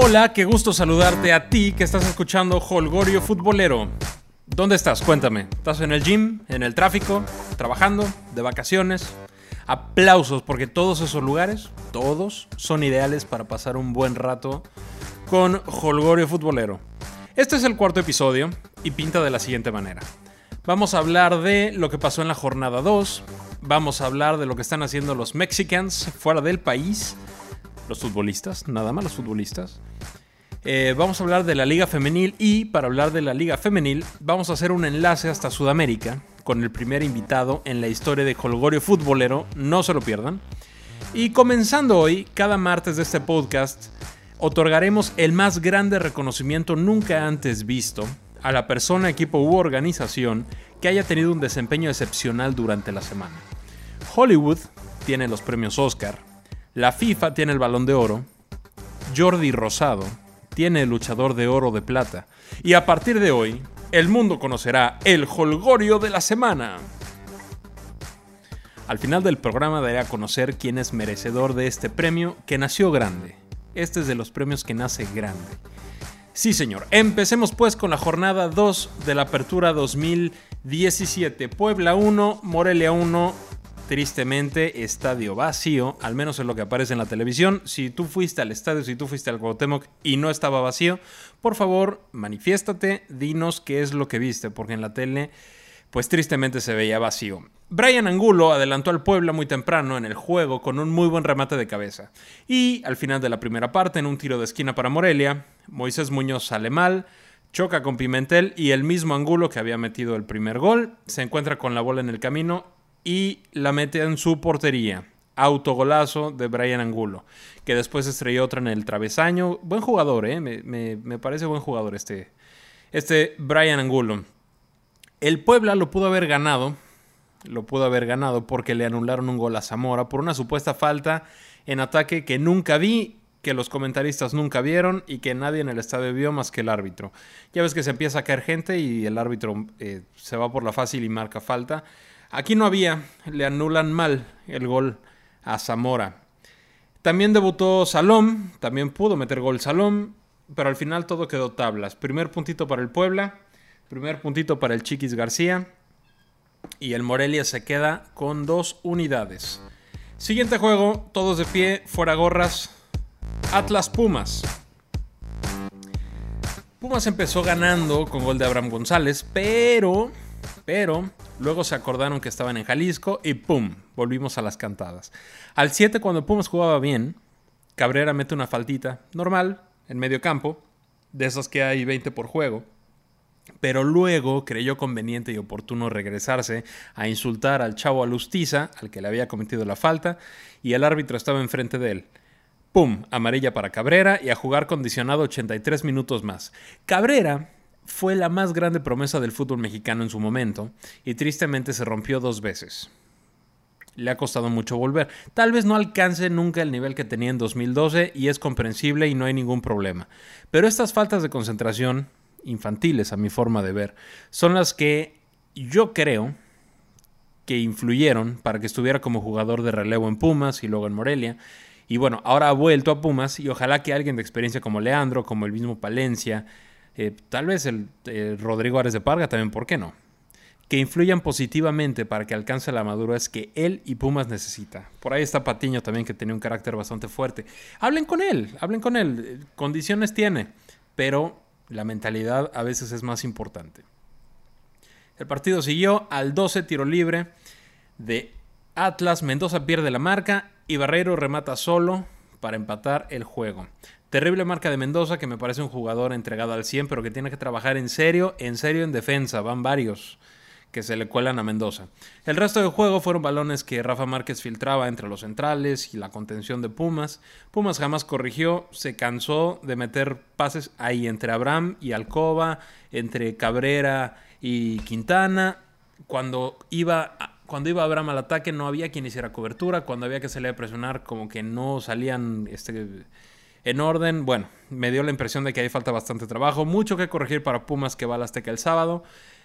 Hola, qué gusto saludarte a ti que estás escuchando Jolgorio Futbolero. ¿Dónde estás? Cuéntame. ¿Estás en el gym? ¿En el tráfico? ¿Trabajando? ¿De vacaciones? Aplausos, porque todos esos lugares, todos, son ideales para pasar un buen rato con Jolgorio Futbolero. Este es el cuarto episodio y pinta de la siguiente manera. Vamos a hablar de lo que pasó en la jornada 2, vamos a hablar de lo que están haciendo los Mexicans fuera del país, los futbolistas, nada más los futbolistas. Vamos a hablar de la Liga Femenil y para hablar de la Liga Femenil vamos a hacer un enlace hasta Sudamérica con el primer invitado en la historia de Jolgorio Futbolero, no se lo pierdan. Y comenzando hoy, cada martes de este podcast, otorgaremos el más grande reconocimiento nunca antes visto a la persona, equipo u organización que haya tenido un desempeño excepcional durante la semana. Hollywood tiene los premios Oscar, la FIFA tiene el Balón de Oro, Jordi Rosado tiene el Luchador de Oro de Plata y a partir de hoy el mundo conocerá el Jolgorio de la semana. Al final del programa daré a conocer quién es merecedor de este premio que nació grande. Este es de los premios que nace grande. Sí, señor. Empecemos pues con la jornada 2 de la Apertura 2017. Puebla 1, Morelia 1. Tristemente, estadio vacío, al menos es lo que aparece en la televisión. Si tú fuiste al estadio, si tú fuiste al Cuauhtémoc y no estaba vacío, por favor, manifiéstate, dinos qué es lo que viste, porque en la tele, pues tristemente se veía vacío. Bryan Angulo adelantó al Puebla muy temprano en el juego con un muy buen remate de cabeza. Y al final de la primera parte, en un tiro de esquina para Morelia, Moisés Muñoz sale mal, choca con Pimentel y el mismo Angulo que había metido el primer gol se encuentra con la bola en el camino y la mete en su portería. Autogolazo de Bryan Angulo, que después estrelló otra en el travesaño. Buen jugador, me parece buen jugador este Bryan Angulo. El Puebla lo pudo haber ganado porque le anularon un gol a Zamora por una supuesta falta en ataque que nunca vi, que los comentaristas nunca vieron y que nadie en el estadio vio más que el árbitro. Ya ves que se empieza a caer gente y el árbitro se va por la fácil y marca falta. Aquí no había, le anulan mal el gol a Zamora. También debutó Salom, también pudo meter gol Salom, pero al final todo quedó tablas. Primer puntito para el Puebla, primer puntito para el Chiquis García y el Morelia se queda con 2 unidades. Siguiente juego, todos de pie, fuera gorras. Atlas Pumas. Pumas empezó ganando con gol de Abraham González, pero luego se acordaron que estaban en Jalisco y ¡pum! Volvimos a las cantadas. Al 7, cuando Pumas jugaba bien, Cabrera mete una faltita normal en medio campo, de esas que hay 20 por juego, pero luego creyó conveniente y oportuno regresarse a insultar al chavo Alustiza, al que le había cometido la falta, y el árbitro estaba enfrente de él. ¡Pum! Amarilla para Cabrera y a jugar condicionado 83 minutos más. Cabrera fue la más grande promesa del fútbol mexicano en su momento y tristemente se rompió 2 veces. Le ha costado mucho volver. Tal vez no alcance nunca el nivel que tenía en 2012 y es comprensible y no hay ningún problema. Pero estas faltas de concentración, infantiles a mi forma de ver, son las que yo creo que influyeron para que estuviera como jugador de relevo en Pumas y luego en Morelia. Y bueno, ahora ha vuelto a Pumas y ojalá que alguien de experiencia como Leandro, como el mismo Palencia, tal vez el Rodrigo Ares de Parga también, ¿por qué no? Que influyan positivamente para que alcance la madurez que él y Pumas necesita. Por ahí está Patiño también, que tenía un carácter bastante fuerte. Hablen con él, condiciones tiene, pero la mentalidad a veces es más importante. El partido siguió al 12, tiro libre de Atlas, Mendoza pierde la marca y Barrero remata solo para empatar el juego. Terrible marca de Mendoza, que me parece un jugador entregado al 100, pero que tiene que trabajar en serio en defensa. Van varios que se le cuelan a Mendoza. El resto del juego fueron balones que Rafa Márquez filtraba entre los centrales y la contención de Pumas. Pumas jamás corrigió, se cansó de meter pases ahí entre Abraham y Alcoba, entre Cabrera y Quintana. Cuando iba Abraham al ataque no había quien hiciera cobertura, cuando había que salir a presionar como que no salían en orden. Bueno, me dio la impresión de que ahí falta bastante trabajo, mucho que corregir para Pumas, que va al Azteca el sábado.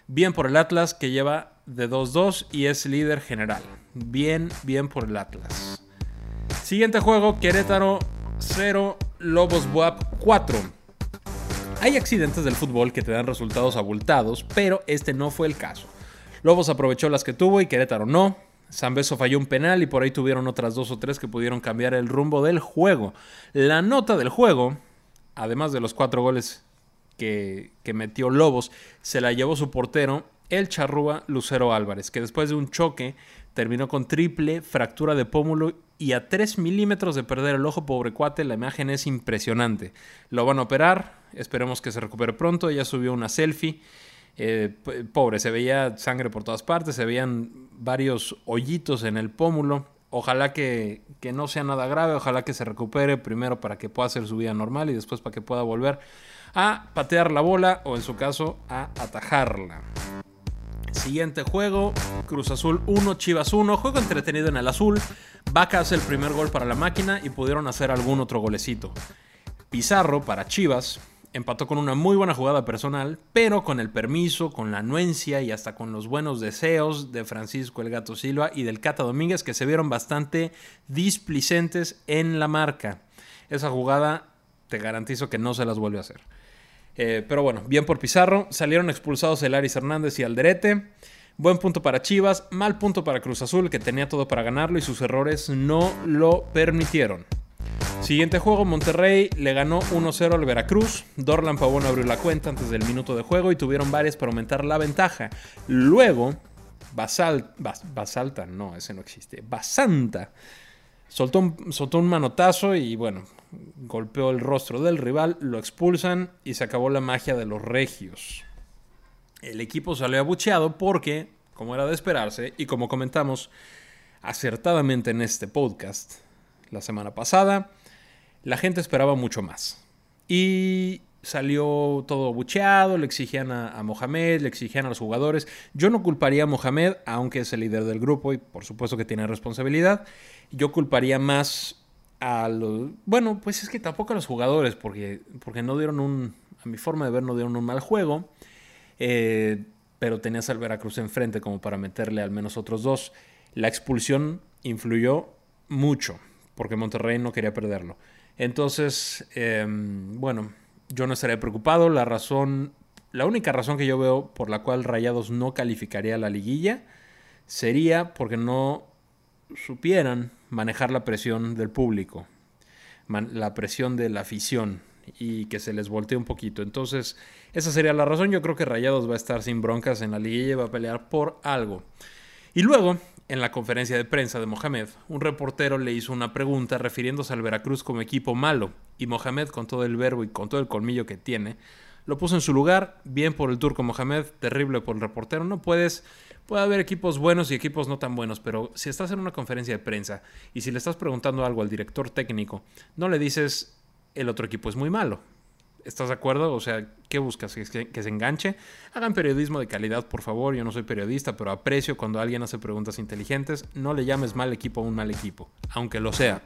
Bien por el Atlas, que lleva de 2-2 y es líder general. Bien por el Atlas. Siguiente juego, Querétaro 0, Lobos Buap 4. Hay accidentes del fútbol que te dan resultados abultados, pero este no fue el caso. Lobos aprovechó las que tuvo y Querétaro no. Sambeso falló un penal y por ahí tuvieron otras dos o tres que pudieron cambiar el rumbo del juego. La nota del juego, además de los 4 goles que metió Lobos, se la llevó su portero, el charrúa Lucero Álvarez, que después de un choque terminó con triple fractura de pómulo y a 3 milímetros de perder el ojo, pobre cuate. La imagen es impresionante. Lo van a operar, esperemos que se recupere pronto. Ella subió una selfie. Pobre, se veía sangre por todas partes, se veían varios hoyitos en el pómulo. Ojalá que no sea nada grave, ojalá que se recupere primero para que pueda hacer su vida normal y después para que pueda volver a patear la bola o en su caso a atajarla. Siguiente juego, Cruz Azul 1, Chivas 1, juego entretenido en el azul. Vaca hace el primer gol para la máquina y pudieron hacer algún otro golecito. Pizarro para Chivas empató con una muy buena jugada personal, pero con el permiso, con la anuencia y hasta con los buenos deseos de Francisco el Gato Silva y del Cata Domínguez, que se vieron bastante displicentes en la marca. Esa jugada te garantizo que no se las vuelve a hacer. Pero bueno, bien por Pizarro. Salieron expulsados Elaris Hernández y Alderete. Buen punto para Chivas, mal punto para Cruz Azul, que tenía todo para ganarlo y sus errores no lo permitieron. Siguiente juego, Monterrey le ganó 1-0 al Veracruz. Dorlan Pavón abrió la cuenta antes del minuto de juego y tuvieron varias para aumentar la ventaja. Luego, Basanta soltó un manotazo y bueno, golpeó el rostro del rival, lo expulsan y se acabó la magia de los regios. El equipo salió abucheado porque, como era de esperarse y como comentamos acertadamente en este podcast la semana pasada, la gente esperaba mucho más. Y salió todo abucheado, le exigían a Mohamed, le exigían a los jugadores. Yo no culparía a Mohamed, aunque es el líder del grupo y por supuesto que tiene responsabilidad. Yo culparía más a los... Bueno, pues es que tampoco a los jugadores, porque no dieron un... A mi forma de ver, no dieron un mal juego. Pero tenías al Veracruz enfrente como para meterle al menos otros dos. La expulsión influyó mucho, porque Monterrey no quería perderlo. Entonces, bueno, yo no estaría preocupado. La única razón que yo veo por la cual Rayados no calificaría a la liguilla sería porque no supieran manejar la presión del público, la presión de la afición y que se les voltee un poquito. Entonces, esa sería la razón. Yo creo que Rayados va a estar sin broncas en la liguilla y va a pelear por algo. Y luego, en la conferencia de prensa de Mohamed, un reportero le hizo una pregunta refiriéndose al Veracruz como equipo malo, y Mohamed, con todo el verbo y con todo el colmillo que tiene, lo puso en su lugar. Bien por el turco Mohamed, terrible por el reportero. Puede haber equipos buenos y equipos no tan buenos, pero si estás en una conferencia de prensa y si le estás preguntando algo al director técnico, no le dices el otro equipo es muy malo. ¿Estás de acuerdo? O sea, ¿qué buscas? ¿Que se enganche? Hagan periodismo de calidad, por favor. Yo no soy periodista, pero aprecio cuando alguien hace preguntas inteligentes. No le llames mal equipo a un mal equipo, aunque lo sea.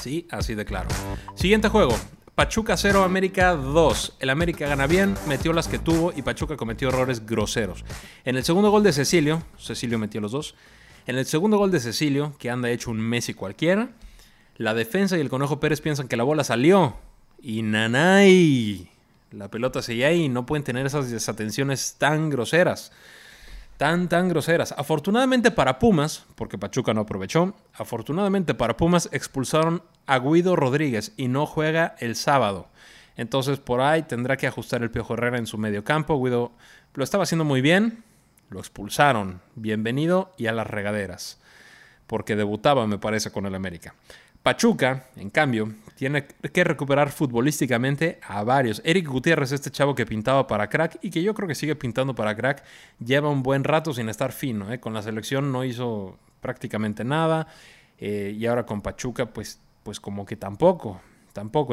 Sí, así de claro. Siguiente juego. Pachuca 0, América 2. El América gana bien, metió las que tuvo y Pachuca cometió errores groseros. En el segundo gol de Cecilio metió los dos. En el segundo gol de Cecilio, que anda hecho un Messi cualquiera, la defensa y el Conejo Pérez piensan que la bola salió. Y nanay, la pelota seguía ahí. No pueden tener esas desatenciones tan groseras. Tan groseras. Afortunadamente para Pumas, porque Pachuca no aprovechó, afortunadamente para Pumas expulsaron a Guido Rodríguez y no juega el sábado. Entonces por ahí tendrá que ajustar el Piojo Herrera en su mediocampo. Guido lo estaba haciendo muy bien, lo expulsaron. Bienvenido y a las regaderas, porque debutaba, me parece, con el América. Pachuca, en cambio, tiene que recuperar futbolísticamente a varios. Eric Gutiérrez, este chavo que pintaba para crack y que yo creo que sigue pintando para crack, lleva un buen rato sin estar fino. Con la selección no hizo prácticamente nada y ahora con Pachuca pues como que tampoco.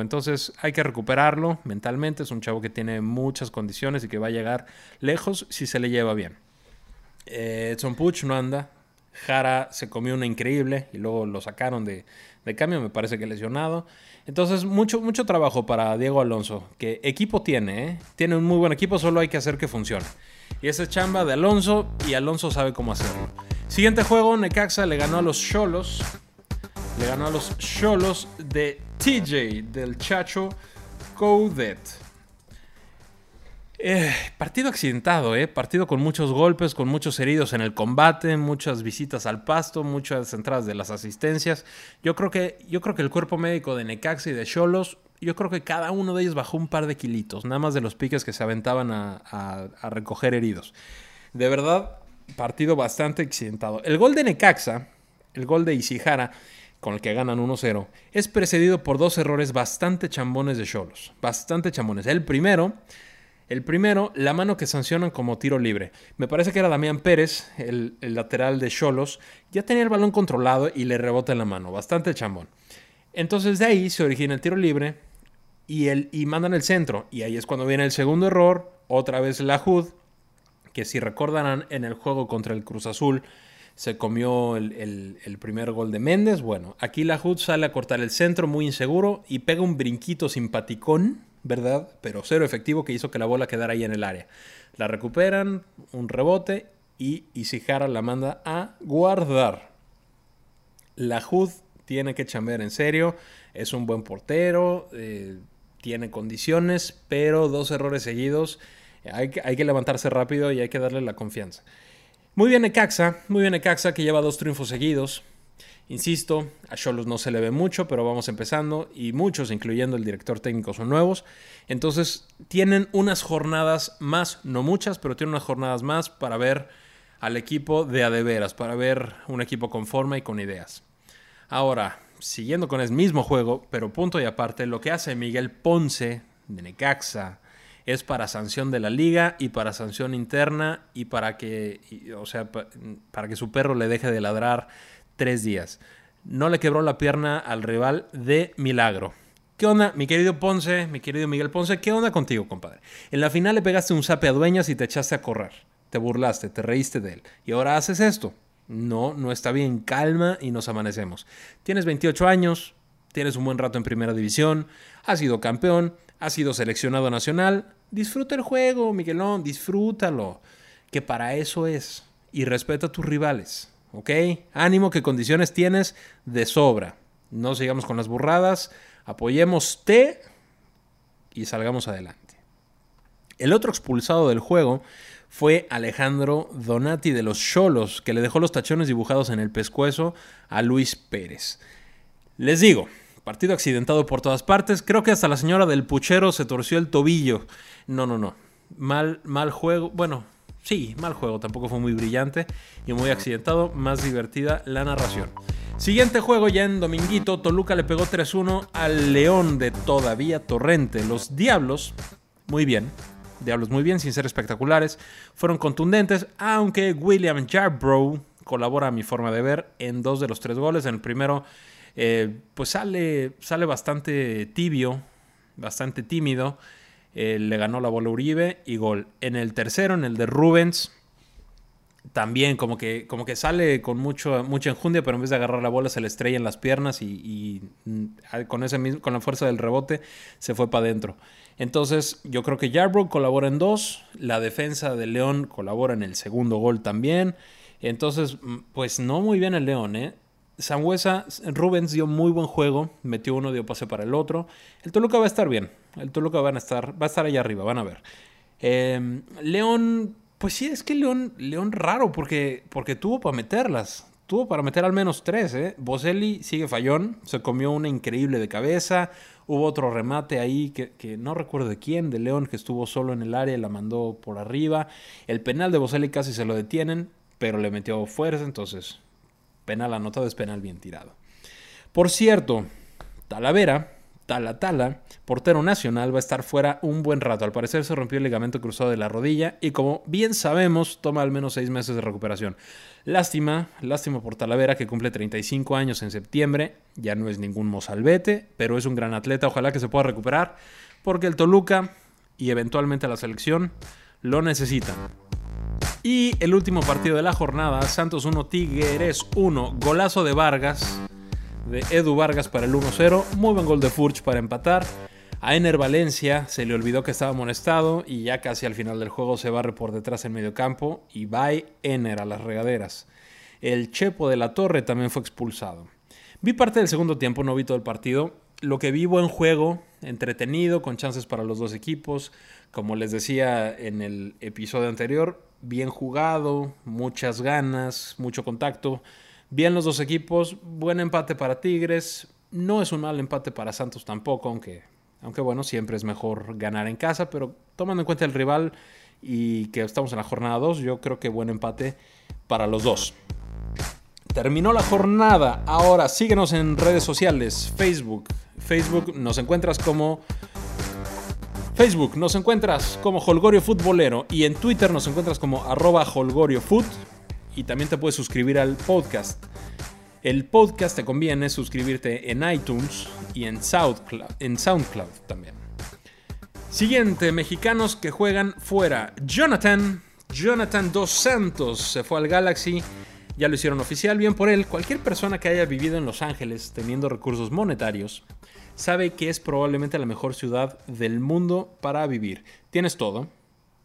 Entonces hay que recuperarlo mentalmente. Es un chavo que tiene muchas condiciones y que va a llegar lejos si se le lleva bien. Edson Puch no anda. Jara se comió una increíble y luego lo sacaron de cambio, me parece que lesionado. Entonces, mucho trabajo para Diego Alonso, que equipo tiene, tiene un muy buen equipo, solo hay que hacer que funcione. Y esa es chamba de Alonso y Alonso sabe cómo hacerlo. Siguiente juego, Necaxa le ganó a los Xolos de TJ del Chacho Coudet. Partido accidentado, partido con muchos golpes, con muchos heridos en el combate, muchas visitas al pasto, muchas entradas de las asistencias. Yo creo que el cuerpo médico de Necaxa y de Xolos, yo creo que cada uno de ellos bajó un par de kilitos, nada más de los piques que se aventaban a recoger heridos. De verdad, partido bastante accidentado. El gol de Necaxa, el gol de Ishihara, con el que ganan 1-0, es precedido por dos errores bastante chambones de Xolos, bastante chambones. El primero, la mano que sancionan como tiro libre. Me parece que era Damián Pérez, el lateral de Xolos. Ya tenía el balón controlado y le rebota en la mano. Bastante chambón. Entonces de ahí se origina el tiro libre y mandan el centro. Y ahí es cuando viene el segundo error. Otra vez la Hoode, que si recordarán en el juego contra el Cruz Azul se comió el primer gol de Méndez. Bueno, aquí la Hoode sale a cortar el centro muy inseguro y pega un brinquito simpaticón, ¿verdad? Pero cero efectivo, que hizo que la bola quedara ahí en el área. La recuperan, un rebote, y Ishihara la manda a guardar. La Hoode tiene que chambear en serio, es un buen portero, tiene condiciones, pero dos errores seguidos, hay que levantarse rápido y hay que darle la confianza. Muy bien Necaxa, que lleva dos triunfos seguidos. Insisto, a Xolos no se le ve mucho, pero vamos empezando y muchos, incluyendo el director técnico, son nuevos. Entonces tienen unas jornadas más, no muchas, pero tienen unas jornadas más para ver al equipo de adeveras, para ver un equipo con forma y con ideas. Ahora, siguiendo con el mismo juego, pero punto y aparte, lo que hace Miguel Ponce de Necaxa es para sanción de la liga y para sanción interna y para que su perro le deje de ladrar 3 días. No le quebró la pierna al rival de milagro. ¿Qué onda, mi querido Ponce, mi querido Miguel Ponce? ¿Qué onda contigo, compadre? En la final le pegaste un zape a Dueñas y te echaste a correr. Te burlaste, te reíste de él. Y ahora haces esto. No está bien. Calma y nos amanecemos. Tienes 28 años, tienes un buen rato en primera división, has sido campeón, has sido seleccionado nacional. Disfruta el juego, Miguelón, disfrútalo. Que para eso es. Y respeta a tus rivales. ¿Ok? Ánimo, que condiciones tienes de sobra. No sigamos con las burradas. Apoyémoste y salgamos adelante. El otro expulsado del juego fue Alejandro Donati de los Xolos, que le dejó los tachones dibujados en el pescuezo a Luis Pérez. Les digo, partido accidentado por todas partes. Creo que hasta la señora del puchero se torció el tobillo. No. Mal juego. Bueno... Sí, mal juego, tampoco fue muy brillante y muy accidentado, más divertida la narración. Siguiente juego ya en dominguito, Toluca le pegó 3-1 al León de todavía Torrente. Los Diablos, muy bien, sin ser espectaculares, fueron contundentes, aunque William Yarbrough colabora, a mi forma de ver, en 2 de los 3 goles. En el primero, pues sale bastante tibio, bastante tímido. Le ganó la bola Uribe y gol. En el tercero, en el de Rubens, también como que sale con mucha enjundia, pero en vez de agarrar la bola se le estrella en las piernas y con la fuerza del rebote se fue para adentro. Entonces yo creo que Yarbrough colabora en 2, la defensa de León colabora en el segundo gol también. Entonces, pues no muy bien el León, Sambuesa. Rubens dio muy buen juego, metió uno, dio pase para el otro. El Toluca va a estar bien, el Toluca va a estar allá arriba, van a ver. León, pues sí, es que León raro, porque tuvo para meter al menos 3. Boselli sigue fallón, se comió una increíble de cabeza, hubo otro remate ahí que no recuerdo de quién, de León, que estuvo solo en el área y la mandó por arriba. El penal de Boselli casi se lo detienen, pero le metió fuerza, entonces... Penal anotado es penal bien tirado. Por cierto, Talavera, Tala, portero nacional, va a estar fuera un buen rato. Al parecer se rompió el ligamento cruzado de la rodilla y, como bien sabemos, toma al menos 6 meses de recuperación. Lástima por Talavera, que cumple 35 años en septiembre. Ya no es ningún mozalbete, pero es un gran atleta. Ojalá que se pueda recuperar, porque el Toluca y eventualmente la selección lo necesitan. Y el último partido de la jornada, Santos 1, Tigres 1, golazo de Vargas, de Edu Vargas, para el 1-0, muy buen gol de Furch para empatar. A Ener Valencia se le olvidó que estaba amonestado y ya casi al final del juego se barre por detrás en mediocampo y va Ener a las regaderas. El Chepo de la Torre también fue expulsado. Vi parte del segundo tiempo, no vi todo el partido. lo que vi, buen juego, entretenido, con chances para los dos equipos. Como les decía en el episodio anterior, bien jugado, muchas ganas, mucho contacto. Bien los dos equipos, buen empate para Tigres. No es un mal empate para Santos tampoco, aunque bueno, siempre es mejor ganar en casa, pero tomando en cuenta el rival y que estamos en la jornada 2, yo creo que buen empate para los dos. Terminó la jornada. Ahora síguenos en redes sociales. Facebook nos encuentras como Jolgorio Futbolero, y en Twitter nos encuentras como @JolgorioFut, y también te puedes suscribir al podcast. El podcast te conviene suscribirte en iTunes y en SoundCloud también. Siguiente, mexicanos que juegan fuera. Jonathan Dos Santos se fue al Galaxy. Ya lo hicieron oficial, bien por él. Cualquier persona que haya vivido en Los Ángeles teniendo recursos monetarios sabe que es probablemente la mejor ciudad del mundo para vivir. Tienes todo.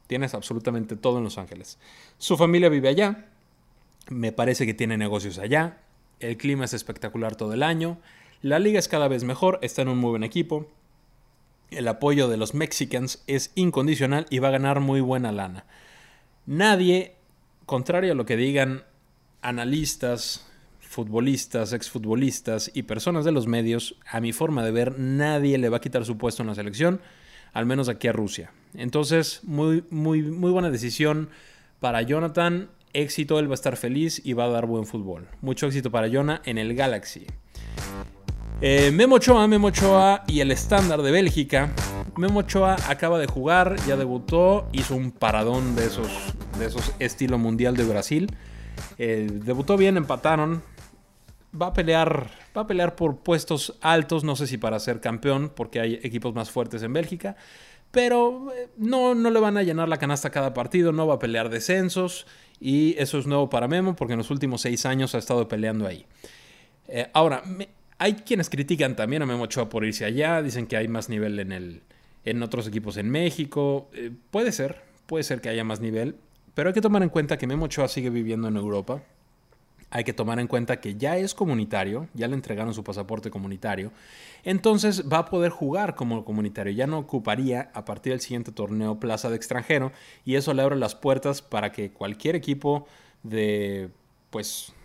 Tienes absolutamente todo en Los Ángeles. Su familia vive allá. Me parece que tiene negocios allá. El clima es espectacular todo el año. La liga es cada vez mejor. Está en un muy buen equipo. El apoyo de los Mexicans es incondicional y va a ganar muy buena lana. Nadie, contrario a lo que digan analistas, futbolistas, exfutbolistas y personas de los medios, a mi forma de ver, nadie le va a quitar su puesto en la selección, al menos aquí a Rusia. Entonces, muy buena decisión para Jonathan. Éxito, él va a estar feliz y va a dar buen fútbol. Mucho éxito para Jonah en el Galaxy. Memo Ochoa y el Estándar de Bélgica. Memo Ochoa acaba de jugar, ya debutó, hizo un paradón de esos estilo mundial de Brasil. Debutó bien, empataron. Va a pelear por puestos altos, no sé si para ser campeón, porque hay equipos más fuertes en Bélgica. Pero no le van a llenar la canasta cada partido, no va a pelear descensos. Y eso es nuevo para Memo, porque en los últimos 6 años ha estado peleando ahí. Hay quienes critican también a Memo Ochoa por irse allá. Dicen que hay más nivel en otros equipos en México. Puede ser que haya más nivel. Pero hay que tomar en cuenta que Memo Ochoa sigue viviendo en Europa. Hay que tomar en cuenta que ya es comunitario, ya le entregaron su pasaporte comunitario. Entonces va a poder jugar como comunitario. Ya no ocuparía a partir del siguiente torneo plaza de extranjero. Y eso le abre las puertas para que cualquier equipo de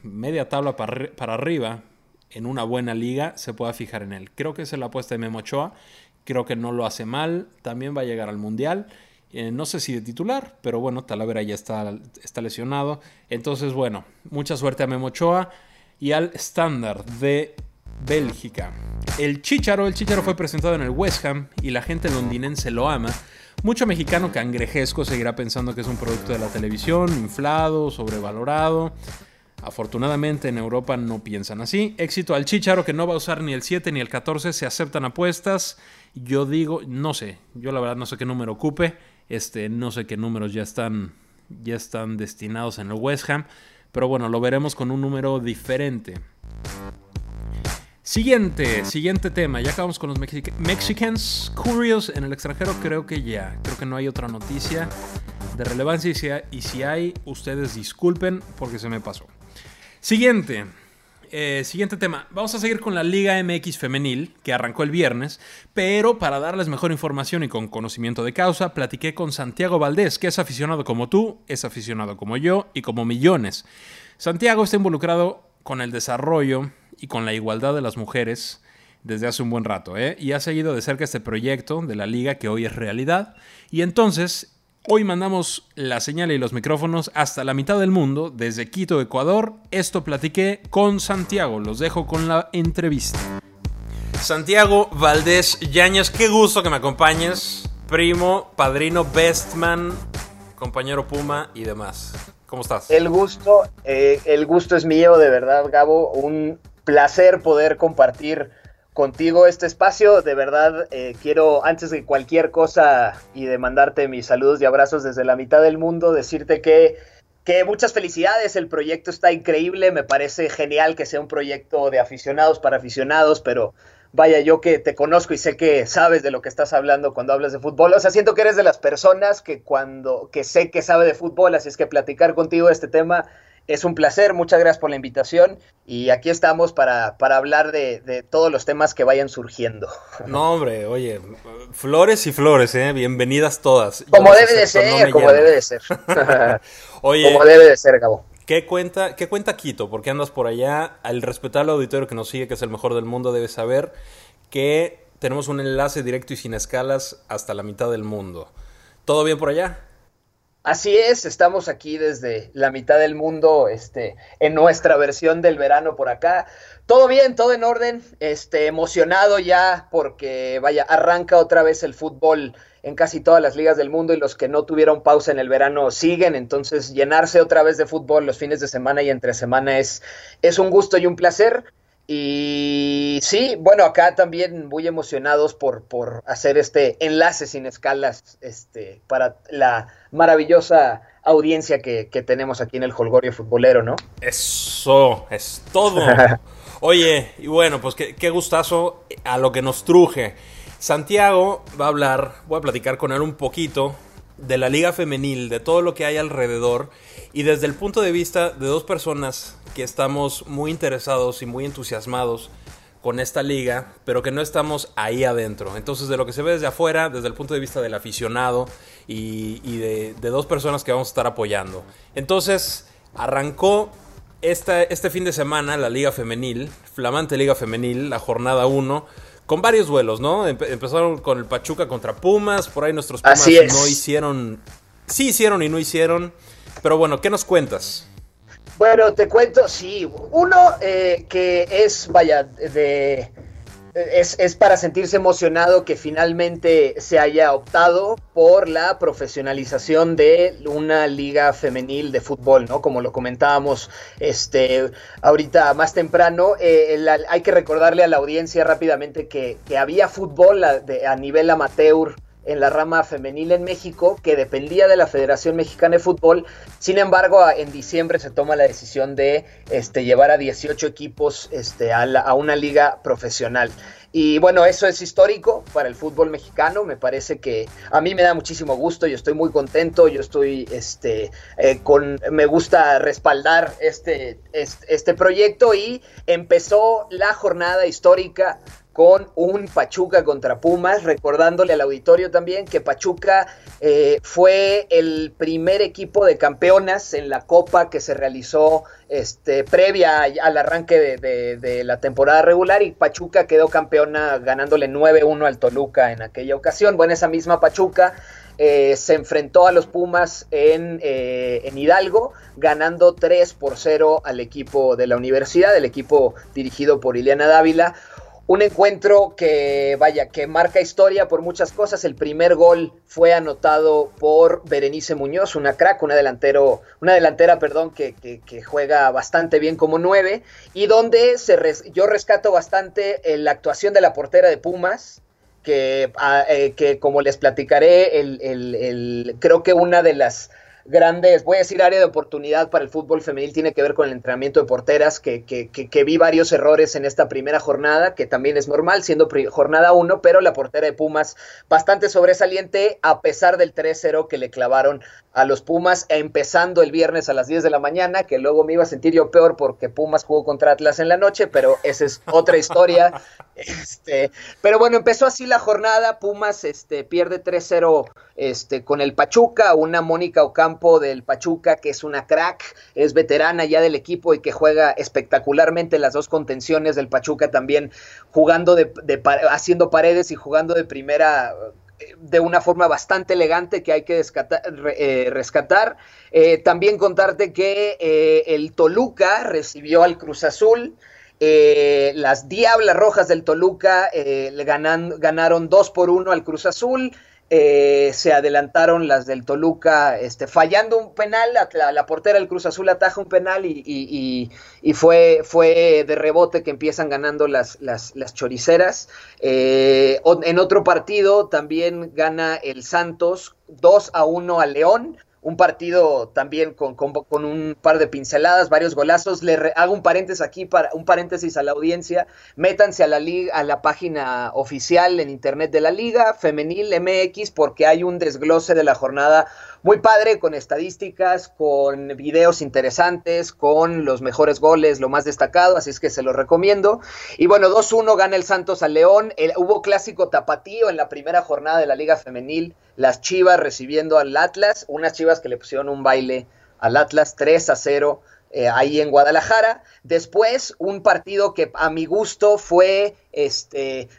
media tabla para arriba, en una buena liga, se pueda fijar en él. Creo que esa es la apuesta de Memo Ochoa. Creo que no lo hace mal. También va a llegar al Mundial. No sé si de titular, pero bueno, Talavera ya está lesionado. Entonces, bueno, mucha suerte a Memo Ochoa y al Standard de Bélgica. El Chícharo fue presentado en el West Ham y la gente londinense lo ama. Mucho mexicano cangrejesco seguirá pensando que es un producto de la televisión, inflado, sobrevalorado. Afortunadamente en Europa no piensan así. Éxito al Chícharo, que no va a usar ni el 7 ni el 14. Se aceptan apuestas. Yo digo, no sé. Yo la verdad no sé qué número ocupe. No sé qué números ya están destinados en el West Ham, pero bueno, lo veremos con un número diferente. Siguiente tema, ya acabamos con los Mexicans Curious en el extranjero. Creo que no hay otra noticia de relevancia, y si hay, ustedes disculpen porque se me pasó. Siguiente tema. Vamos a seguir con la Liga MX Femenil, que arrancó el viernes, pero para darles mejor información y con conocimiento de causa, platiqué con Santiago Valdés, que es aficionado como tú, es aficionado como yo y como millones. Santiago está involucrado con el desarrollo y con la igualdad de las mujeres desde hace un buen rato, y ha seguido de cerca este proyecto de la Liga, que hoy es realidad. Y entonces, hoy mandamos la señal y los micrófonos hasta la mitad del mundo, desde Quito, Ecuador. Esto platiqué con Santiago. Los dejo con la entrevista. Santiago Valdés Yáñez, qué gusto que me acompañes. Primo, padrino, bestman, compañero Puma y demás. ¿Cómo estás? El gusto es mío, de verdad, Gabo. Un placer poder compartir contigo este espacio. De verdad, quiero, antes de cualquier cosa y de mandarte mis saludos y abrazos desde la mitad del mundo, decirte que muchas felicidades. El proyecto está increíble, me parece genial que sea un proyecto de aficionados para aficionados, pero vaya, yo que te conozco y sé que sabes de lo que estás hablando cuando hablas de fútbol. O sea, siento que eres de las personas que sé que sabe de fútbol, así es que platicar contigo de este tema Es un placer, muchas gracias por la invitación y aquí estamos para hablar de todos los temas que vayan surgiendo. No, hombre, oye, flores y flores, bienvenidas todas. Como debe de ser, como debe de ser. Oye, como debe de ser, Gabo. ¿Qué cuenta Quito? Porque andas por allá. Al respetable auditorio que nos sigue, que es el mejor del mundo, debe saber que tenemos un enlace directo y sin escalas hasta la mitad del mundo. ¿Todo bien por allá? Así es, estamos aquí desde la mitad del mundo, en nuestra versión del verano por acá. Todo bien, todo en orden, emocionado ya porque, vaya, arranca otra vez el fútbol en casi todas las ligas del mundo y los que no tuvieron pausa en el verano siguen, entonces llenarse otra vez de fútbol los fines de semana y entre semana es un gusto y un placer. Y sí, bueno, acá también muy emocionados por hacer este enlace sin escalas para la maravillosa audiencia que tenemos aquí en el Jolgorio Futbolero, ¿no? Eso, es todo. Oye, y bueno, pues qué gustazo a lo que nos truje. Santiago va a hablar, voy a platicar con él un poquito de la Liga Femenil, de todo lo que hay alrededor y desde el punto de vista de dos personas que estamos muy interesados y muy entusiasmados con esta liga, pero que no estamos ahí adentro. Entonces, de lo que se ve desde afuera, desde el punto de vista del aficionado y de dos personas que vamos a estar apoyando. Entonces, arrancó este fin de semana la Liga Femenil, flamante Liga Femenil, la jornada 1, con varios duelos, ¿no? Empezaron con el Pachuca contra Pumas, por ahí nuestros Pumas sí hicieron y no hicieron, pero bueno, ¿qué nos cuentas? Bueno, te cuento, sí, uno que es, vaya, es para sentirse emocionado que finalmente se haya optado por la profesionalización de una liga femenil de fútbol, ¿no? Como lo comentábamos ahorita más temprano, hay que recordarle a la audiencia rápidamente que había fútbol a nivel amateur en la rama femenil en México, que dependía de la Federación Mexicana de Fútbol. Sin embargo, en diciembre se toma la decisión de llevar a 18 equipos a una liga profesional. Y bueno, eso es histórico para el fútbol mexicano. Me parece que a mí me da muchísimo gusto. Yo estoy muy contento. Yo estoy, me gusta respaldar este proyecto. Y empezó la jornada histórica con un Pachuca contra Pumas, recordándole al auditorio también que Pachuca fue el primer equipo de campeonas en la Copa que se realizó previa al arranque de la temporada regular, y Pachuca quedó campeona ganándole 9-1 al Toluca en aquella ocasión. Bueno, esa misma Pachuca se enfrentó a los Pumas en Hidalgo, ganando 3-0 al equipo de la universidad, el equipo dirigido por Ileana Dávila. Un encuentro que, vaya, que marca historia por muchas cosas. El primer gol fue anotado por Berenice Muñoz, una crack, una delantera, que juega bastante bien como 9, y donde yo rescato bastante la actuación de la portera de Pumas, que como les platicaré, creo que una de las grandes, voy a decir, área de oportunidad para el fútbol femenil tiene que ver con el entrenamiento de porteras, que vi varios errores en esta primera jornada, que también es normal siendo jornada 1, pero la portera de Pumas bastante sobresaliente a pesar del 3-0 que le clavaron a los Pumas empezando el viernes a las 10 de la mañana, que luego me iba a sentir yo peor porque Pumas jugó contra Atlas en la noche, pero esa es otra historia. Pero bueno, empezó así la jornada. Pumas pierde 3-0 con el Pachuca, una Mónica Ocampo del Pachuca que es una crack, es veterana ya del equipo y que juega espectacularmente. Las dos contenciones del Pachuca también jugando haciendo paredes y jugando de primera de una forma bastante elegante que hay que rescatar. También contarte que el Toluca recibió al Cruz Azul. Las Diablas Rojas del Toluca ganaron 2-1 al Cruz Azul. Se adelantaron las del Toluca fallando un penal. La portera del Cruz Azul ataja un penal y fue de rebote que empiezan ganando las choriceras. En otro partido también gana el Santos 2-1 al León. un partido también con un par de pinceladas, varios golazos. Hago un paréntesis aquí, un paréntesis a la audiencia. Métanse a la página oficial en internet de la Liga Femenil MX, porque hay un desglose de la jornada muy padre, con estadísticas, con videos interesantes, con los mejores goles, lo más destacado, así es que se los recomiendo. Y bueno, 2-1 gana el Santos al León. Hubo clásico tapatío en la primera jornada de la Liga Femenil, las Chivas recibiendo al Atlas, unas Chivas que le pusieron un baile al Atlas, 3-0 ahí en Guadalajara. Después, un partido que a mi gusto fue,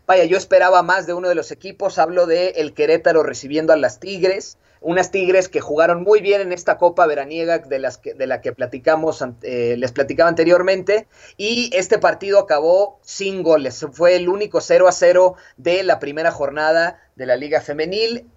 vaya, yo esperaba más de uno de los equipos. Hablo de el Querétaro recibiendo a las Tigres, unas Tigres que jugaron muy bien en esta Copa Veraniega de la que platicamos, les platicaba anteriormente, y este partido acabó sin goles. Fue el único 0-0 de la primera jornada de la Liga Femenil.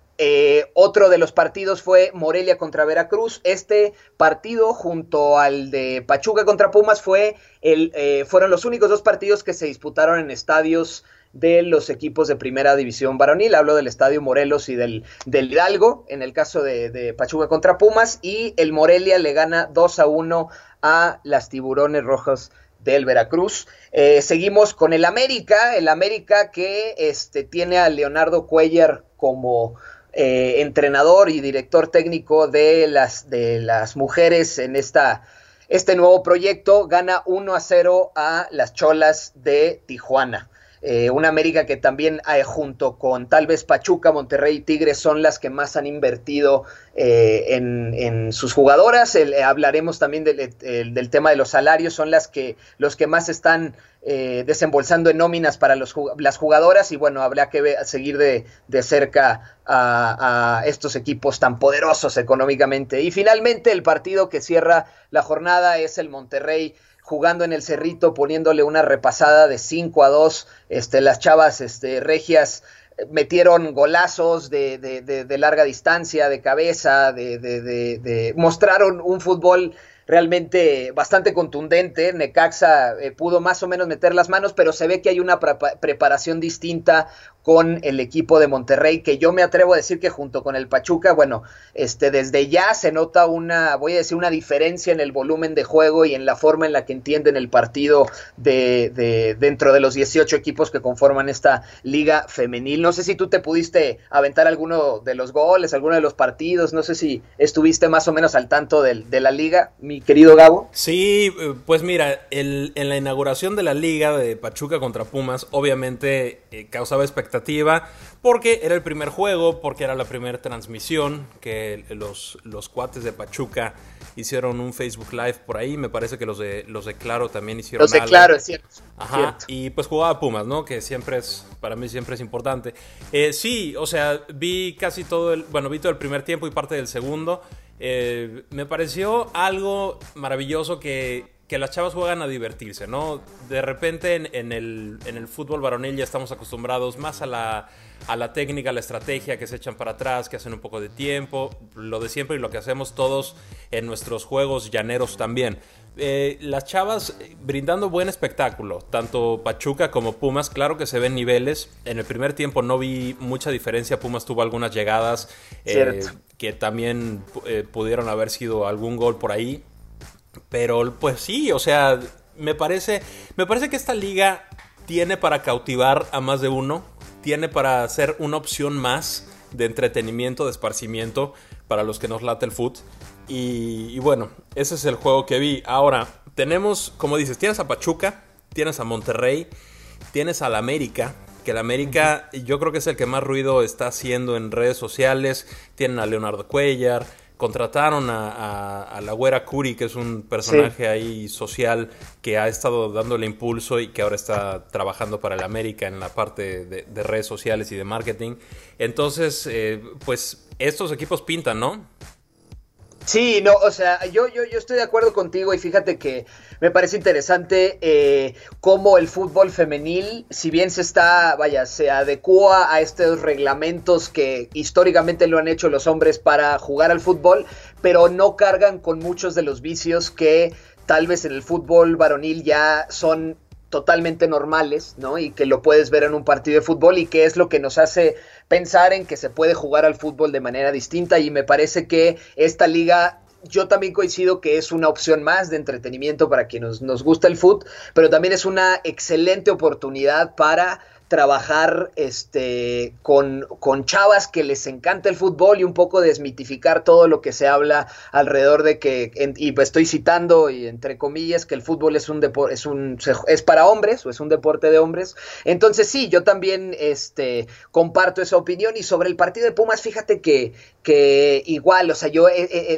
Otro de los partidos fue Morelia contra Veracruz. Este partido, junto al de Pachuca contra Pumas, fueron los únicos dos partidos que se disputaron en estadios de los equipos de primera división varonil. Hablo del Estadio Morelos y del Hidalgo, en el caso de Pachuca contra Pumas, y el Morelia le gana 2-1 a las Tiburones Rojas del Veracruz. Seguimos con el América que tiene a Leonardo Cuellar como entrenador y director técnico de las mujeres en este nuevo proyecto. Gana 1-0 a las Cholas de Tijuana. Una América que también, junto con tal vez Pachuca, Monterrey y Tigres, son las que más han invertido en sus jugadoras. Hablaremos también del tema de los salarios. Son los que más están desembolsando en nóminas para las jugadoras. Y bueno, habrá que seguir de cerca a estos equipos tan poderosos económicamente. Y finalmente, el partido que cierra la jornada es el Monterrey jugando en el Cerrito, poniéndole una repasada de 5-2. Las chavas regias metieron golazos de larga distancia, de cabeza, mostraron un fútbol realmente bastante contundente. Necaxa pudo más o menos meter las manos, pero se ve que hay una preparación distinta con el equipo de Monterrey, que yo me atrevo a decir que junto con el Pachuca, bueno, desde ya se nota una diferencia en el volumen de juego y en la forma en la que entienden el partido dentro de los 18 equipos que conforman esta Liga Femenil. No sé si tú te pudiste aventar alguno de los goles, alguno de los partidos, no sé si estuviste más o menos al tanto de la Liga, mi querido Gabo. Sí, pues mira, en la inauguración de la Liga de Pachuca contra Pumas, obviamente causaba espectáculo porque era el primer juego, porque era la primera transmisión que los cuates de Pachuca hicieron un Facebook Live por ahí. Me parece que los de Claro también hicieron algo. Los de Claro, es cierto. Ajá, cierto. Y pues jugaba Pumas, ¿no? Que para mí siempre es importante. Sí, o sea, vi casi vi todo el primer tiempo y parte del segundo. Me pareció algo maravilloso que las chavas juegan a divertirse, ¿no? De repente en el fútbol varonil ya estamos acostumbrados más a la técnica, a la estrategia, que se echan para atrás, que hacen un poco de tiempo, lo de siempre y lo que hacemos todos en nuestros juegos llaneros también. Las chavas brindando buen espectáculo, tanto Pachuca como Pumas. Claro que se ven niveles. En el primer tiempo no vi mucha diferencia. Pumas tuvo algunas llegadas que también pudieron haber sido algún gol por ahí. Pero pues sí, o sea, me parece que esta liga tiene para cautivar a más de uno, tiene para ser una opción más de entretenimiento, de esparcimiento para los que nos late el fútbol. Y bueno, ese es el juego que vi. Ahora, tenemos, como dices, tienes a Pachuca, tienes a Monterrey, tienes al América, que el América yo creo que es el que más ruido está haciendo en redes sociales. Tienen a Leonardo Cuellar. Contrataron a la güera Curi, que es un personaje ahí social que ha estado dándole impulso y que ahora está trabajando para el América en la parte de redes sociales y de marketing. Entonces, pues estos equipos pintan, ¿no? Sí, no, o sea, yo estoy de acuerdo contigo, y fíjate que me parece interesante cómo el fútbol femenil, si bien se adecua a estos reglamentos que históricamente lo han hecho los hombres para jugar al fútbol, pero no cargan con muchos de los vicios que tal vez en el fútbol varonil ya son totalmente normales, ¿no? Y que lo puedes ver en un partido de fútbol y que es lo que nos hace pensar en que se puede jugar al fútbol de manera distinta, y me parece que esta liga, yo también coincido que es una opción más de entretenimiento para quienes nos gusta el fútbol, pero también es una excelente oportunidad para trabajar con chavas que les encanta el fútbol y un poco desmitificar todo lo que se habla alrededor de que, y pues estoy citando y entre comillas, que el fútbol es un deporte, es para hombres o es un deporte de hombres. Entonces sí, yo también comparto esa opinión. Y sobre el partido de Pumas, fíjate que igual, o sea, yo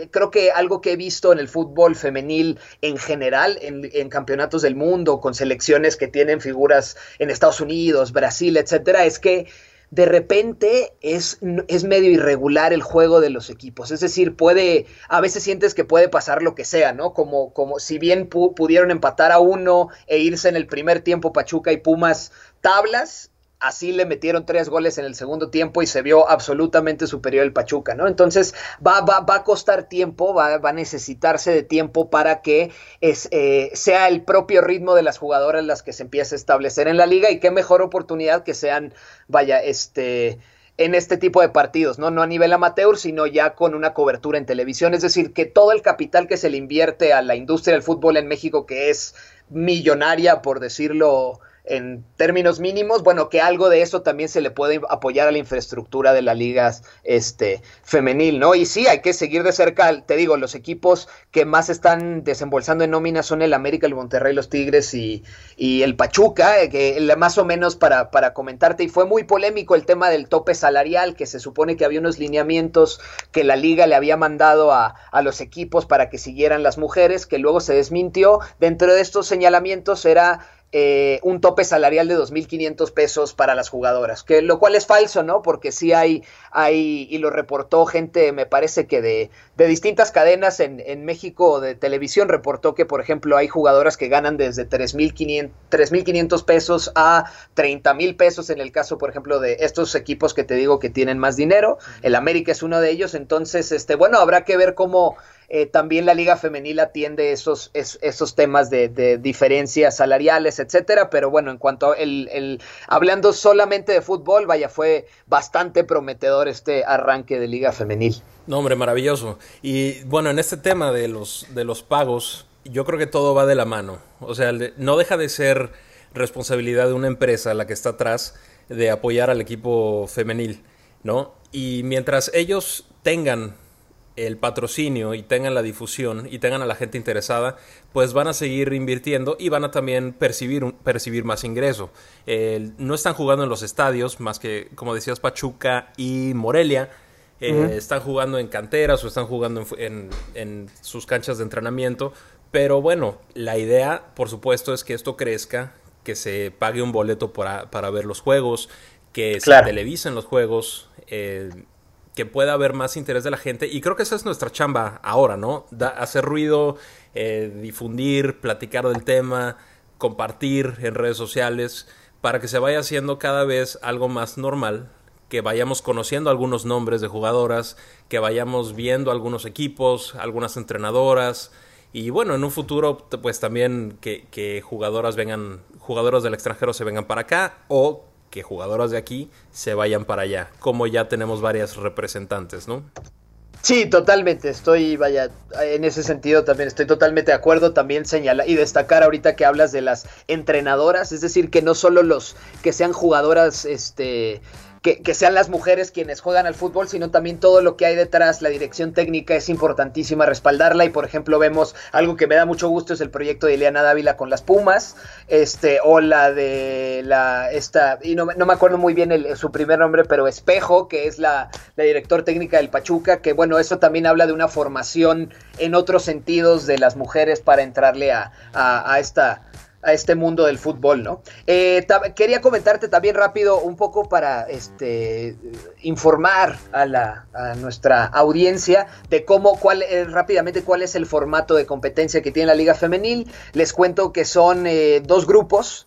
creo que algo que he visto en el fútbol femenil en general, en campeonatos del mundo, con selecciones que tienen figuras en Estados Unidos, Brasil, etcétera, es que de repente es medio irregular el juego de los equipos. Es decir, a veces sientes que puede pasar lo que sea, ¿no? Como si bien pudieron empatar a uno e irse en el primer tiempo Pachuca y Pumas tablas, así le metieron 3 goles en el segundo tiempo y se vio absolutamente superior el Pachuca, ¿no? Entonces va a costar tiempo, va a necesitarse de tiempo para que sea el propio ritmo de las jugadoras las que se empiece a establecer en la liga, y qué mejor oportunidad que sean, en este tipo de partidos, ¿no? No a nivel amateur, sino ya con una cobertura en televisión. Es decir, que todo el capital que se le invierte a la industria del fútbol en México, que es millonaria, por decirlo en términos mínimos, bueno, que algo de eso también se le puede apoyar a la infraestructura de la liga femenil, ¿no? Y sí, hay que seguir de cerca, te digo, los equipos que más están desembolsando en nóminas son el América, el Monterrey, los Tigres y el Pachuca, que más o menos para comentarte, y fue muy polémico el tema del tope salarial, que se supone que había unos lineamientos que la liga le había mandado a los equipos para que siguieran las mujeres, que luego se desmintió. Dentro de estos señalamientos era un tope salarial de 2.500 pesos para las jugadoras, que lo cual es falso, ¿no? Porque sí hay y lo reportó gente, me parece que de distintas cadenas en México de televisión, reportó que, por ejemplo, hay jugadoras que ganan desde 3.500 pesos a 30.000 pesos en el caso, por ejemplo, de estos equipos que te digo que tienen más dinero. El América es uno de ellos. Entonces, bueno, habrá que ver cómo también la liga femenil atiende esos temas de diferencias salariales, etcétera. Pero bueno, en cuanto a hablando solamente de fútbol, vaya, fue bastante prometedor este arranque de liga femenil. No, hombre, maravilloso. Y bueno, en este tema de los pagos, yo creo que todo va de la mano. O sea, no deja de ser responsabilidad de una empresa la que está atrás de apoyar al equipo femenil, ¿no? Y mientras ellos tengan el patrocinio y tengan la difusión y tengan a la gente interesada, pues van a seguir invirtiendo y van a también percibir más ingreso. No están jugando en los estadios, más que, como decías, Pachuca y Morelia. Están jugando en canteras o están jugando en sus canchas de entrenamiento. Pero bueno, la idea, por supuesto, es que esto crezca, que se pague un boleto para ver los juegos, que claro, se televisen los juegos, que pueda haber más interés de la gente. Y creo que esa es nuestra chamba ahora, ¿no? Hacer ruido, difundir, platicar del tema, compartir en redes sociales, para que se vaya haciendo cada vez algo más normal, que vayamos conociendo algunos nombres de jugadoras, que vayamos viendo algunos equipos, algunas entrenadoras, y bueno, en un futuro pues también que jugadoras del extranjero se vengan para acá, o que jugadoras de aquí se vayan para allá, como ya tenemos varias representantes, ¿no? Sí, totalmente, en ese sentido también estoy totalmente de acuerdo. También señalar y destacar ahorita que hablas de las entrenadoras, es decir, que no solo los que sean jugadoras, que sean las mujeres quienes juegan al fútbol, sino también todo lo que hay detrás. La dirección técnica es importantísima respaldarla, y por ejemplo vemos algo que me da mucho gusto, es el proyecto de Ileana Dávila con las Pumas, o la de y no me acuerdo muy bien su primer nombre, pero Espejo, que es la director técnica del Pachuca, que bueno, eso también habla de una formación en otros sentidos de las mujeres para entrarle a este mundo del fútbol, ¿no? Quería comentarte también rápido un poco para informar a nuestra audiencia de cuál es el formato de competencia que tiene la liga femenil. Les cuento que son 2 grupos,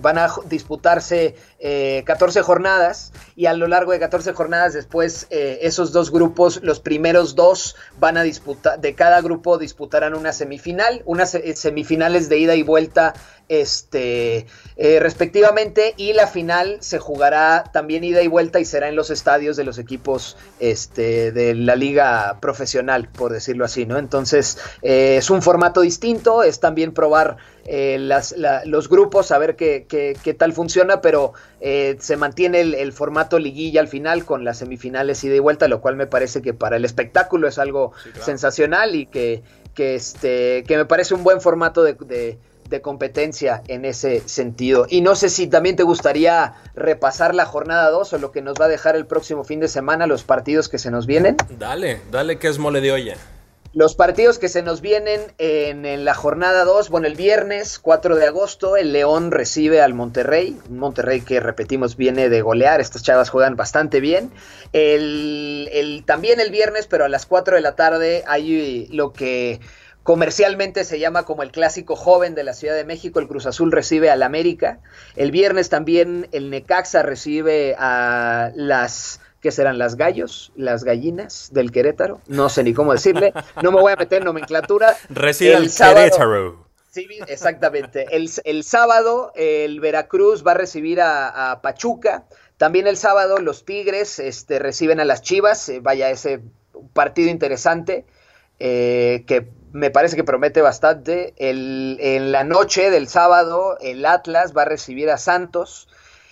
van a disputarse 14 jornadas, y a lo largo de 14 jornadas después, esos 2 grupos, los primeros 2 van a disputar, de cada grupo disputarán una semifinal, unas semifinales de ida y vuelta respectivamente, y la final se jugará también ida y vuelta y será en los estadios de los equipos de la liga profesional, por decirlo así, ¿no? Entonces es un formato distinto, es también probar los grupos, a ver qué tal funciona, pero se mantiene el formato liguilla al final con las semifinales ida y vuelta, lo cual me parece que para el espectáculo es algo [S2] Sí, claro. [S1] Sensacional y que me parece un buen formato de competencia en ese sentido. Y no sé si también te gustaría repasar la jornada 2 o lo que nos va a dejar el próximo fin de semana, los partidos que se nos vienen. Dale que es mole de olla. Los partidos que se nos vienen en la jornada 2, bueno, el viernes 4 de agosto, el León recibe al Monterrey, un Monterrey que, repetimos, viene de golear, estas chavas juegan bastante bien. También el viernes, pero a las 4 de la tarde, hay lo que comercialmente se llama como el clásico joven de la Ciudad de México, el Cruz Azul recibe al América. El viernes también el Necaxa recibe a las... ¿Qué serán? ¿Las gallos? ¿Las gallinas del Querétaro? No sé ni cómo decirle. No me voy a meter en nomenclatura. Recibe al Querétaro. Sí, exactamente. El sábado el Veracruz va a recibir a Pachuca. También el sábado los Tigres reciben a las Chivas. Vaya, ese partido interesante que me parece que promete bastante. En la noche del sábado el Atlas va a recibir a Santos.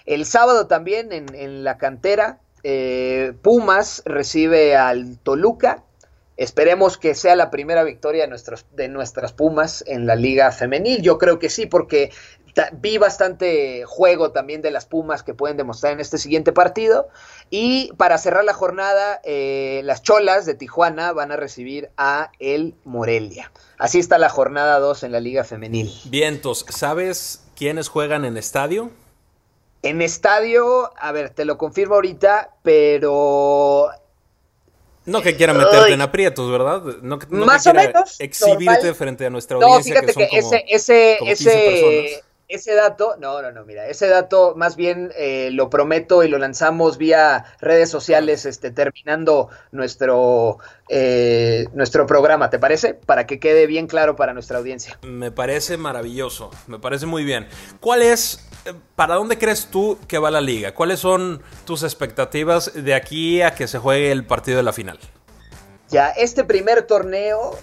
El sábado también en la cantera Pumas recibe al Toluca. Esperemos que sea la primera victoria de nuestras Pumas en la liga femenil. Yo creo que sí, porque vi bastante juego también de las Pumas que pueden demostrar en este siguiente partido. Y para cerrar la jornada, las Cholas de Tijuana van a recibir a el Morelia. Así está la jornada 2 en la liga femenil. Vientos, ¿sabes quiénes juegan en estadio? En estadio, a ver, te lo confirmo ahorita, pero... No que quiera meterte en aprietos, ¿verdad? No más que o menos. Exhibirte normal frente a nuestra audiencia. No, fíjate que son como 15 ese dato, no, mira, ese dato más bien lo prometo y lo lanzamos vía redes sociales terminando nuestro programa, ¿te parece? Para que quede bien claro para nuestra audiencia. Me parece maravilloso, me parece muy bien. ¿Cuál es, para dónde crees tú que va la liga? ¿Cuáles son tus expectativas de aquí a que se juegue el partido de la final? Ya, este primer torneo...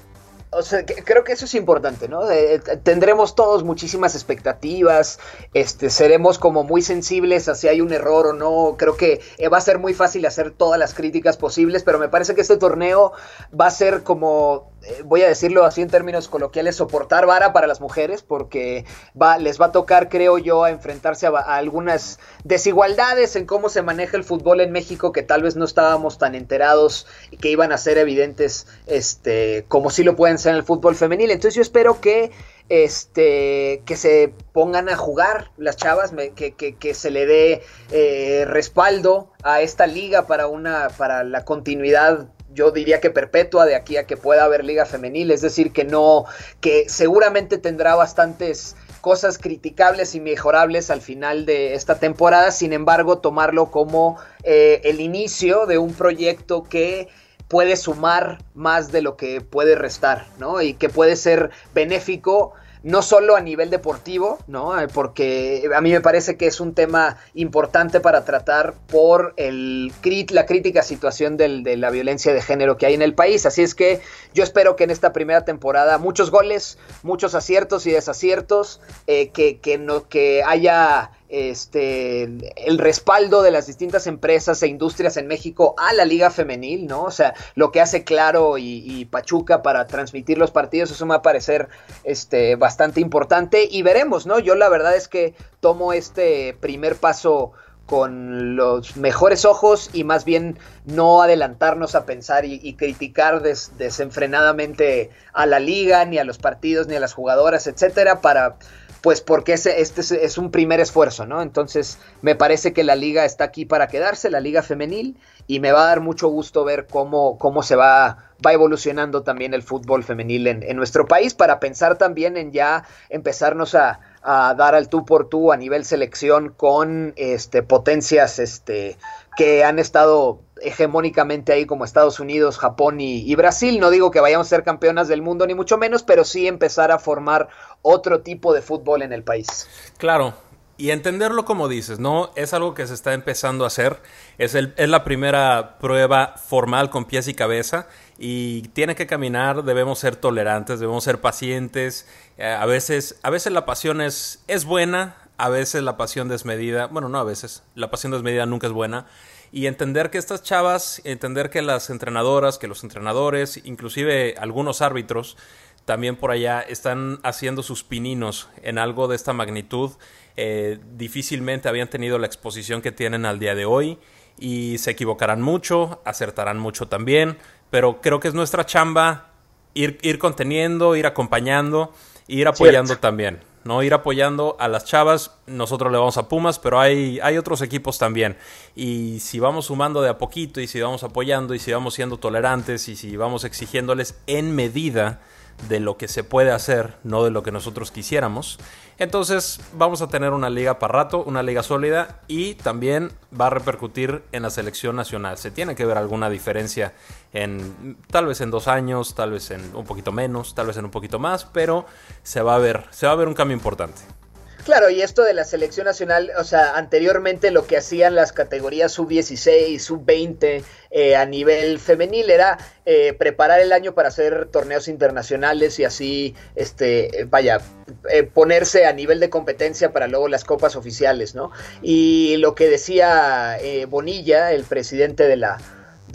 O sea, creo que eso es importante, ¿no? Tendremos todos muchísimas expectativas, seremos como muy sensibles a si hay un error o no. Creo que va a ser muy fácil hacer todas las críticas posibles, pero me parece que este torneo va a ser como... voy a decirlo así en términos coloquiales, soportar vara para las mujeres, porque les va a tocar, creo yo, a enfrentarse a algunas desigualdades en cómo se maneja el fútbol en México, que tal vez no estábamos tan enterados y que iban a ser evidentes como sí lo pueden ser en el fútbol femenil. Entonces yo espero que se pongan a jugar las chavas, que se le dé respaldo a esta liga para la continuidad, yo diría que perpetua, de aquí a que pueda haber liga femenil. Es decir, que seguramente tendrá bastantes cosas criticables y mejorables al final de esta temporada. Sin embargo, tomarlo como el inicio de un proyecto que puede sumar más de lo que puede restar, ¿no? Y que puede ser benéfico no solo a nivel deportivo, ¿no? Porque a mí me parece que es un tema importante para tratar por la crítica situación de la violencia de género que hay en el país. Así es que yo espero que en esta primera temporada muchos goles, muchos aciertos y desaciertos, que haya... el respaldo de las distintas empresas e industrias en México a la liga femenil, ¿no? O sea, lo que hace Claro y Pachuca para transmitir los partidos, eso me va a parecer bastante importante, y veremos, ¿no? Yo la verdad es que tomo este primer paso con los mejores ojos y más bien no adelantarnos a pensar y criticar desenfrenadamente a la liga, ni a los partidos, ni a las jugadoras, etcétera, pues porque este es un primer esfuerzo, ¿no? Entonces me parece que la liga está aquí para quedarse, la liga femenil, y me va a dar mucho gusto ver cómo se va evolucionando también el fútbol femenil en nuestro país, para pensar también en ya empezarnos a dar al tú por tú a nivel selección con potencias que han estado hegemónicamente ahí como Estados Unidos, Japón y Brasil. No digo que vayamos a ser campeonas del mundo ni mucho menos, pero sí empezar a formar otro tipo de fútbol en el país. Claro, y entenderlo como dices, ¿no? Es algo que se está empezando a hacer. Es la primera prueba formal con pies y cabeza y tiene que caminar. Debemos ser tolerantes, debemos ser pacientes. A veces la pasión es buena, a veces la pasión desmedida, bueno, no a veces, la pasión desmedida nunca es buena. Y entender que estas chavas, entender que las entrenadoras, que los entrenadores, inclusive algunos árbitros, también por allá están haciendo sus pininos en algo de esta magnitud. Difícilmente habían tenido la exposición que tienen al día de hoy y se equivocarán mucho, acertarán mucho también, pero creo que es nuestra chamba ir conteniendo, ir acompañando, ir apoyando también, ¿no? Ir apoyando a las chavas. Nosotros le vamos a Pumas, pero hay otros equipos también. Y si vamos sumando de a poquito, y si vamos apoyando, y si vamos siendo tolerantes, y si vamos exigiéndoles en medida de lo que se puede hacer, no de lo que nosotros quisiéramos, entonces vamos a tener una liga para rato, una liga sólida, y también va a repercutir en la selección nacional. Se tiene que ver alguna diferencia tal vez en 2 años, tal vez en un poquito menos, tal vez en un poquito más, pero se va a ver un cambio importante. Claro, y esto de la selección nacional, o sea, anteriormente lo que hacían las categorías sub-16, sub-20 a nivel femenil era preparar el año para hacer torneos internacionales y así, ponerse a nivel de competencia para luego las copas oficiales, ¿no? Y lo que decía Bonilla, el presidente de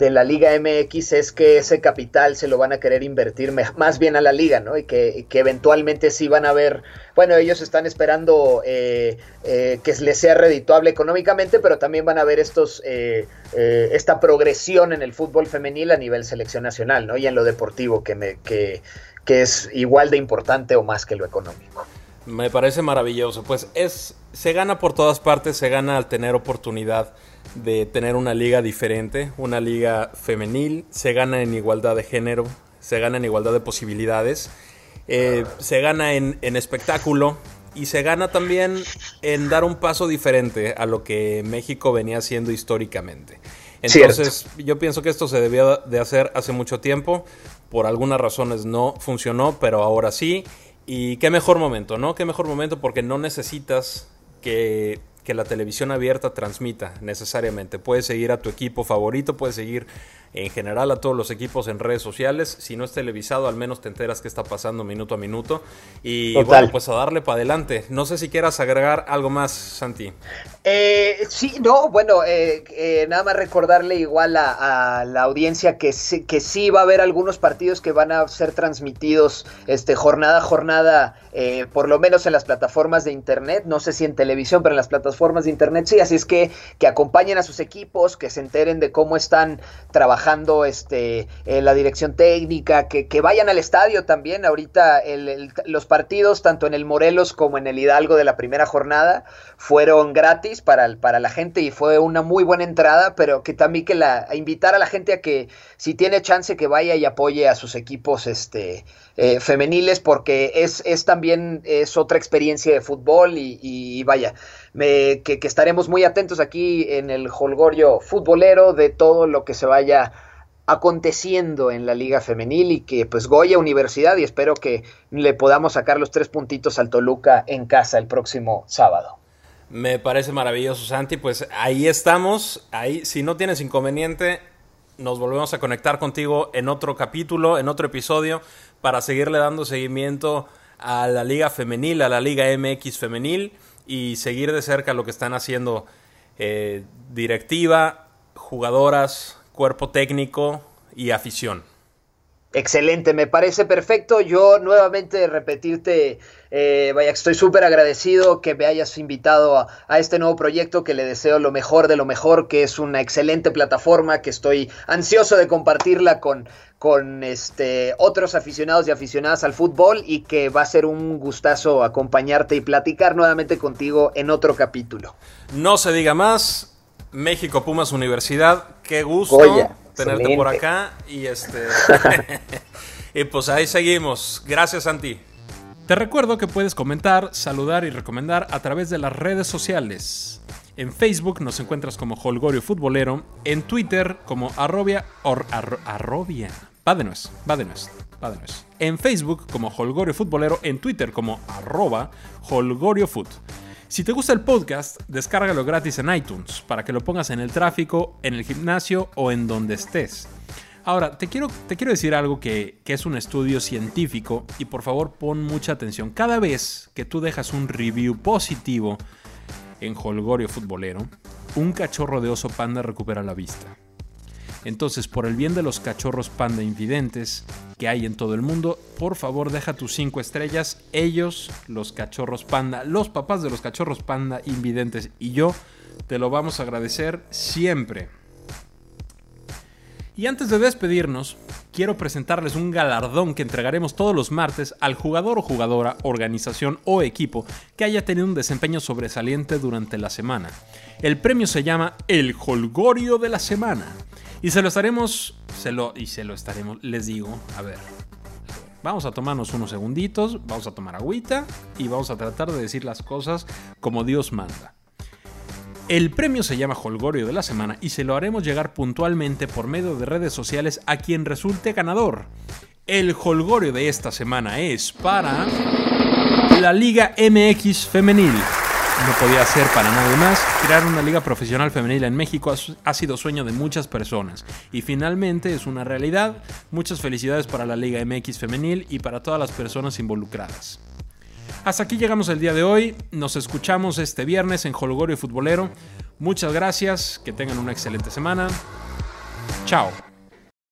la Liga MX, es que ese capital se lo van a querer invertir más bien a la Liga, ¿no? Y que eventualmente sí van a ver, bueno, ellos están esperando que les sea redituable económicamente, pero también van a ver esta progresión en el fútbol femenil a nivel selección nacional, ¿no? Y en lo deportivo, que es igual de importante o más que lo económico. Me parece maravilloso. Pues se gana por todas partes, se gana al tener oportunidad de tener una liga diferente, una liga femenil, se gana en igualdad de género, se gana en igualdad de posibilidades, se gana en espectáculo y se gana también en dar un paso diferente a lo que México venía haciendo históricamente. Entonces, yo pienso que esto se debía de hacer hace mucho tiempo, por algunas razones no funcionó, pero ahora sí. Y qué mejor momento, ¿no? Qué mejor momento, porque no necesitas que la televisión abierta transmita necesariamente. Puedes seguir a tu equipo favorito, puedes seguir en general a todos los equipos en redes sociales. Si no es televisado, al menos te enteras qué está pasando minuto a minuto. Y bueno, pues a darle para adelante. No sé si quieras agregar algo más, Santi. Nada más recordarle igual a la audiencia que sí va a haber algunos partidos que van a ser transmitidos jornada a jornada, por lo menos en las plataformas de internet. No sé si en televisión, pero en las plataformas de internet sí. Así es que acompañen a sus equipos, que se enteren de cómo están trabajando la dirección técnica, que vayan al estadio también. Ahorita los partidos, tanto en el Morelos como en el Hidalgo de la primera jornada, fueron gratis para la gente y fue una muy buena entrada, pero que también a invitar a la gente a que, si tiene chance, que vaya y apoye a sus equipos femeniles, porque es también otra experiencia de fútbol y vaya, que estaremos muy atentos aquí en el Jolgorio Futbolero de todo lo que se vaya aconteciendo en la Liga Femenil, y que pues Goya Universidad, y espero que le podamos sacar los 3 puntitos al Toluca en casa el próximo sábado. Me parece maravilloso, Santi. Pues ahí estamos, ahí, si no tienes inconveniente, nos volvemos a conectar contigo en otro capítulo, en otro episodio, para seguirle dando seguimiento a la Liga Femenil, a la Liga MX Femenil, y seguir de cerca lo que están haciendo directiva, jugadoras, cuerpo técnico y afición. Excelente, me parece perfecto. Yo nuevamente repetirte, estoy súper agradecido que me hayas invitado a este nuevo proyecto, que le deseo lo mejor de lo mejor, que es una excelente plataforma, que estoy ansioso de compartirla con otros aficionados y aficionadas al fútbol, y que va a ser un gustazo acompañarte y platicar nuevamente contigo en otro capítulo. No se diga más. México Pumas Universidad, qué gusto Goya, tenerte excelente por acá, y y pues ahí seguimos. Gracias, Santi. Te recuerdo que puedes comentar, saludar y recomendar a través de las redes sociales. En Facebook nos encuentras como Jolgorio Futbolero. En Twitter como arrobia. En Facebook como Jolgorio Futbolero. En Twitter como @JolgorioFut. Si te gusta el podcast, descárgalo gratis en iTunes para que lo pongas en el tráfico, en el gimnasio o en donde estés. Ahora, te quiero decir algo que es un estudio científico y por favor pon mucha atención. Cada vez que tú dejas un review positivo en Jolgorio Futbolero, un cachorro de oso panda recupera la vista. Entonces, por el bien de los cachorros panda invidentes que hay en todo el mundo, por favor deja tus 5 estrellas. Ellos, los cachorros panda, los papás de los cachorros panda invidentes y yo, te lo vamos a agradecer siempre. Y antes de despedirnos, quiero presentarles un galardón que entregaremos todos los martes al jugador o jugadora, organización o equipo que haya tenido un desempeño sobresaliente durante la semana. El premio se llama El Jolgorio de la Semana. Y vamos a tomarnos unos segunditos, vamos a tomar agüita y vamos a tratar de decir las cosas como Dios manda. El premio se llama Jolgorio de la Semana y se lo haremos llegar puntualmente por medio de redes sociales a quien resulte ganador. El Jolgorio de esta semana es para la Liga MX Femenil. No podía ser para nadie más. Crear una liga profesional femenil en México ha sido sueño de muchas personas y finalmente es una realidad. Muchas felicidades para la Liga MX Femenil y para todas las personas involucradas. Hasta aquí llegamos el día de hoy. Nos escuchamos este viernes en Jolgorio Futbolero. Muchas gracias. Que tengan una excelente semana. Chao.